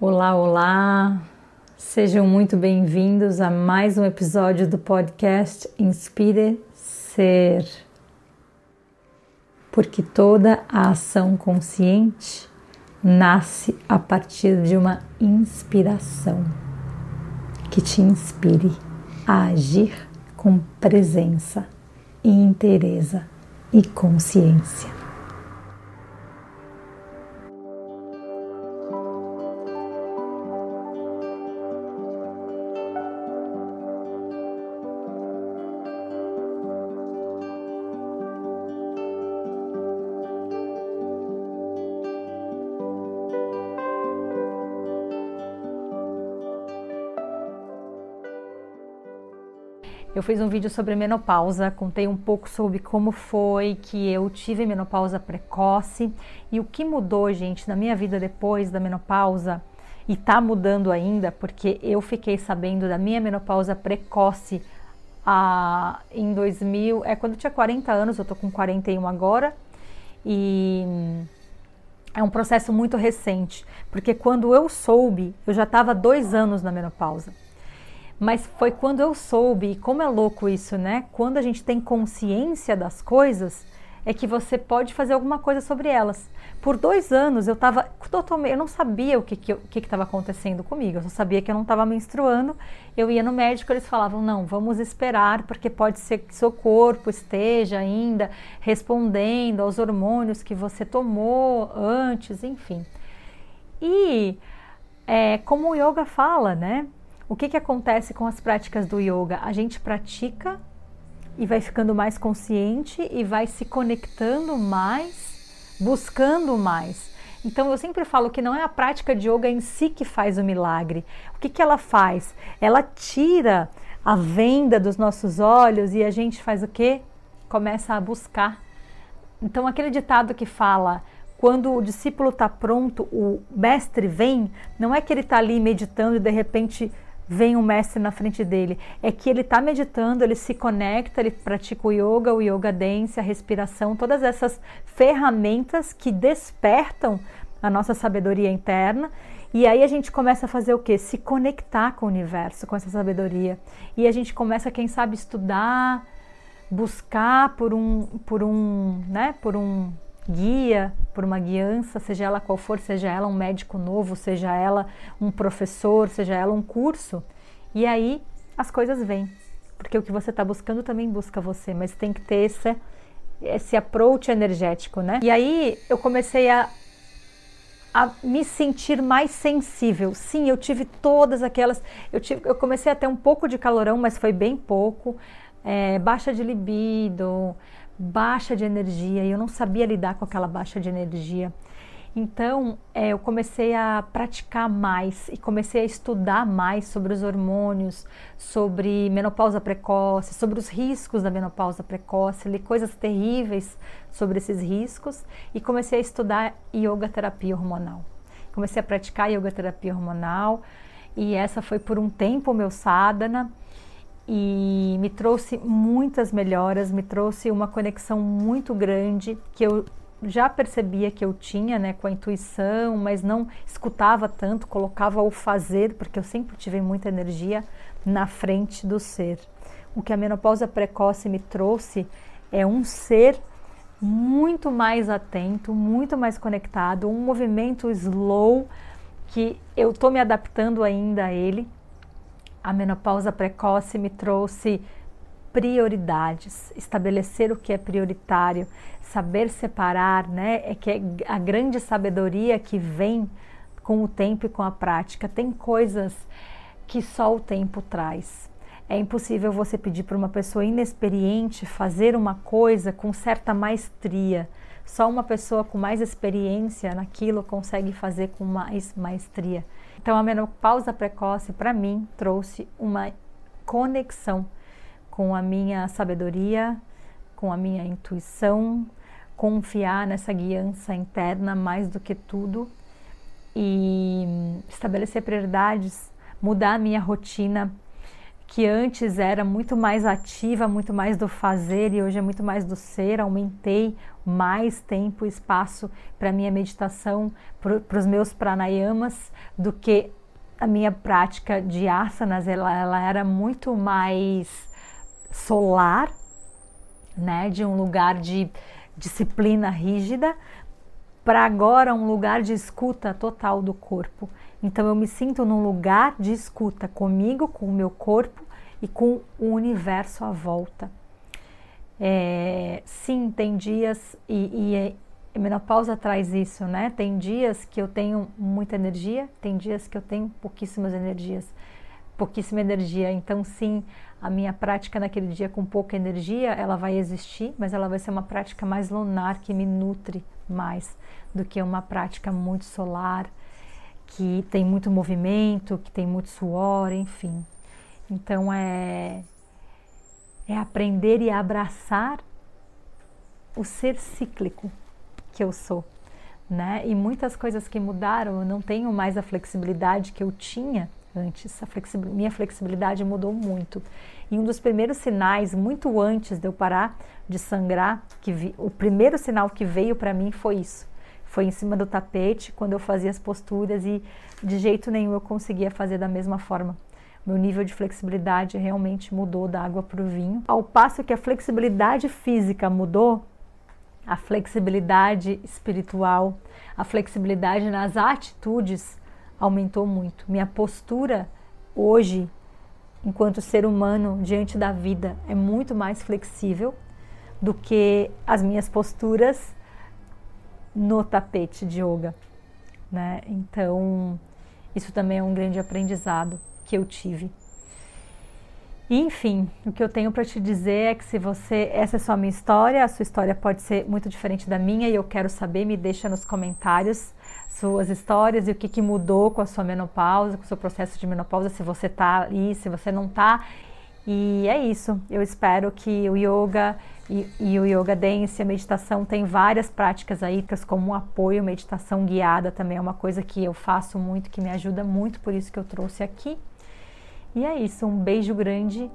Olá, olá! Sejam muito bem-vindos a mais um episódio do podcast Inspire Ser. Porque toda a ação consciente nasce a partir de uma inspiração que te inspire a agir com presença, inteireza e consciência. Eu fiz um vídeo sobre menopausa, contei um pouco sobre como foi que eu tive menopausa precoce e o que mudou, gente, na minha vida depois da menopausa, e tá mudando ainda, porque eu fiquei sabendo da minha menopausa precoce em 2000, quando eu tinha 40 anos, eu tô com 41 agora, e é um processo muito recente, porque quando eu soube, eu já tava 2 anos na menopausa. Mas foi quando eu soube, e como é louco isso, né? Quando a gente tem consciência das coisas, é que você pode fazer alguma coisa sobre elas. Por 2 anos eu tava totalmente, eu não sabia o que estava acontecendo comigo, eu só sabia que eu não estava menstruando. Eu ia no médico, eles falavam, não, vamos esperar, porque pode ser que seu corpo esteja ainda respondendo aos hormônios que você tomou antes, enfim. E como o yoga fala, né? O que acontece com as práticas do yoga? A gente pratica e vai ficando mais consciente e vai se conectando mais, buscando mais. Então eu sempre falo que não é a prática de yoga em si que faz o milagre. O que ela faz? Ela tira a venda dos nossos olhos e a gente faz o quê? Começa a buscar. Então aquele ditado que fala... Quando o discípulo está pronto, o mestre vem, não é que ele está ali meditando e de repente vem um mestre na frente dele. É que ele está meditando, ele se conecta, ele pratica o yoga dance, a respiração, todas essas ferramentas que despertam a nossa sabedoria interna. E aí a gente começa a fazer o quê? Se conectar com o universo, com essa sabedoria. E a gente começa, quem sabe, estudar, buscar por um guia, por uma guiança, seja ela qual for, seja ela um médico novo, seja ela um professor, seja ela um curso, e aí as coisas vêm, porque o que você está buscando também busca você, mas tem que ter esse approach energético, né? E aí eu comecei a me sentir mais sensível. Sim, eu tive todas aquelas, eu comecei a ter um pouco de calorão, mas foi bem pouco, baixa de libido, baixa de energia, e eu não sabia lidar com aquela baixa de energia. Então eu comecei a praticar mais e comecei a estudar mais sobre os hormônios, sobre menopausa precoce, sobre os riscos da menopausa precoce, li coisas terríveis sobre esses riscos e comecei a estudar yoga terapia hormonal. Comecei a praticar yoga terapia hormonal e essa foi por um tempo o meu sadhana. E me trouxe muitas melhoras, me trouxe uma conexão muito grande que eu já percebia que eu tinha, né, com a intuição, mas não escutava tanto, colocava o fazer, porque eu sempre tive muita energia na frente do ser. O que a menopausa precoce me trouxe é um ser muito mais atento, muito mais conectado, um movimento slow que eu estou me adaptando ainda a ele. A menopausa precoce me trouxe prioridades, estabelecer o que é prioritário, saber separar, né? É que a grande sabedoria que vem com o tempo e com a prática. Tem coisas que só o tempo traz. É impossível você pedir para uma pessoa inexperiente fazer uma coisa com certa maestria. Só uma pessoa com mais experiência naquilo consegue fazer com mais maestria. Então a menopausa precoce para mim trouxe uma conexão com a minha sabedoria, com a minha intuição, confiar nessa guiança interna mais do que tudo e estabelecer prioridades, mudar a minha rotina, que antes era muito mais ativa, muito mais do fazer e hoje é muito mais do ser. Aumentei mais tempo e espaço para minha meditação, para os meus pranayamas, do que a minha prática de asanas. Ela era muito mais solar, né, de um lugar de disciplina rígida, para agora um lugar de escuta total do corpo. Então eu me sinto num lugar de escuta comigo, com o meu corpo e com o universo à volta. Sim, tem dias, e a menopausa traz isso, né? Tem dias que eu tenho muita energia, tem dias que eu tenho pouquíssima energia. Então sim, a minha prática naquele dia com pouca energia, ela vai existir, mas ela vai ser uma prática mais lunar, que me nutre mais do que uma prática muito solar, que tem muito movimento, que tem muito suor, enfim. Então é aprender e abraçar o ser cíclico que eu sou, né? E muitas coisas que mudaram, eu não tenho mais a flexibilidade que eu tinha antes. Minha flexibilidade mudou muito. E um dos primeiros sinais, muito antes de eu parar de sangrar, o primeiro sinal que veio para mim foi isso. Foi em cima do tapete, quando eu fazia as posturas, e de jeito nenhum eu conseguia fazer da mesma forma. Meu nível de flexibilidade realmente mudou da água para o vinho. Ao passo que a flexibilidade física mudou, a flexibilidade espiritual, a flexibilidade nas atitudes aumentou muito. Minha postura hoje, enquanto ser humano, diante da vida, é muito mais flexível do que as minhas posturas no tapete de yoga, né? Então isso também é um grande aprendizado que eu tive. E, enfim, o que eu tenho para te dizer é que se você, essa é só a minha história, a sua história pode ser muito diferente da minha, e eu quero saber, me deixa nos comentários suas histórias e o que mudou com a sua menopausa, com o seu processo de menopausa, se você tá ali, se você não tá. E é isso, eu espero que o yoga e o yoga dance, a meditação, tem várias práticas aí como um apoio. Meditação guiada também é uma coisa que eu faço muito, que me ajuda muito, por isso que eu trouxe aqui. E é isso, um beijo grande.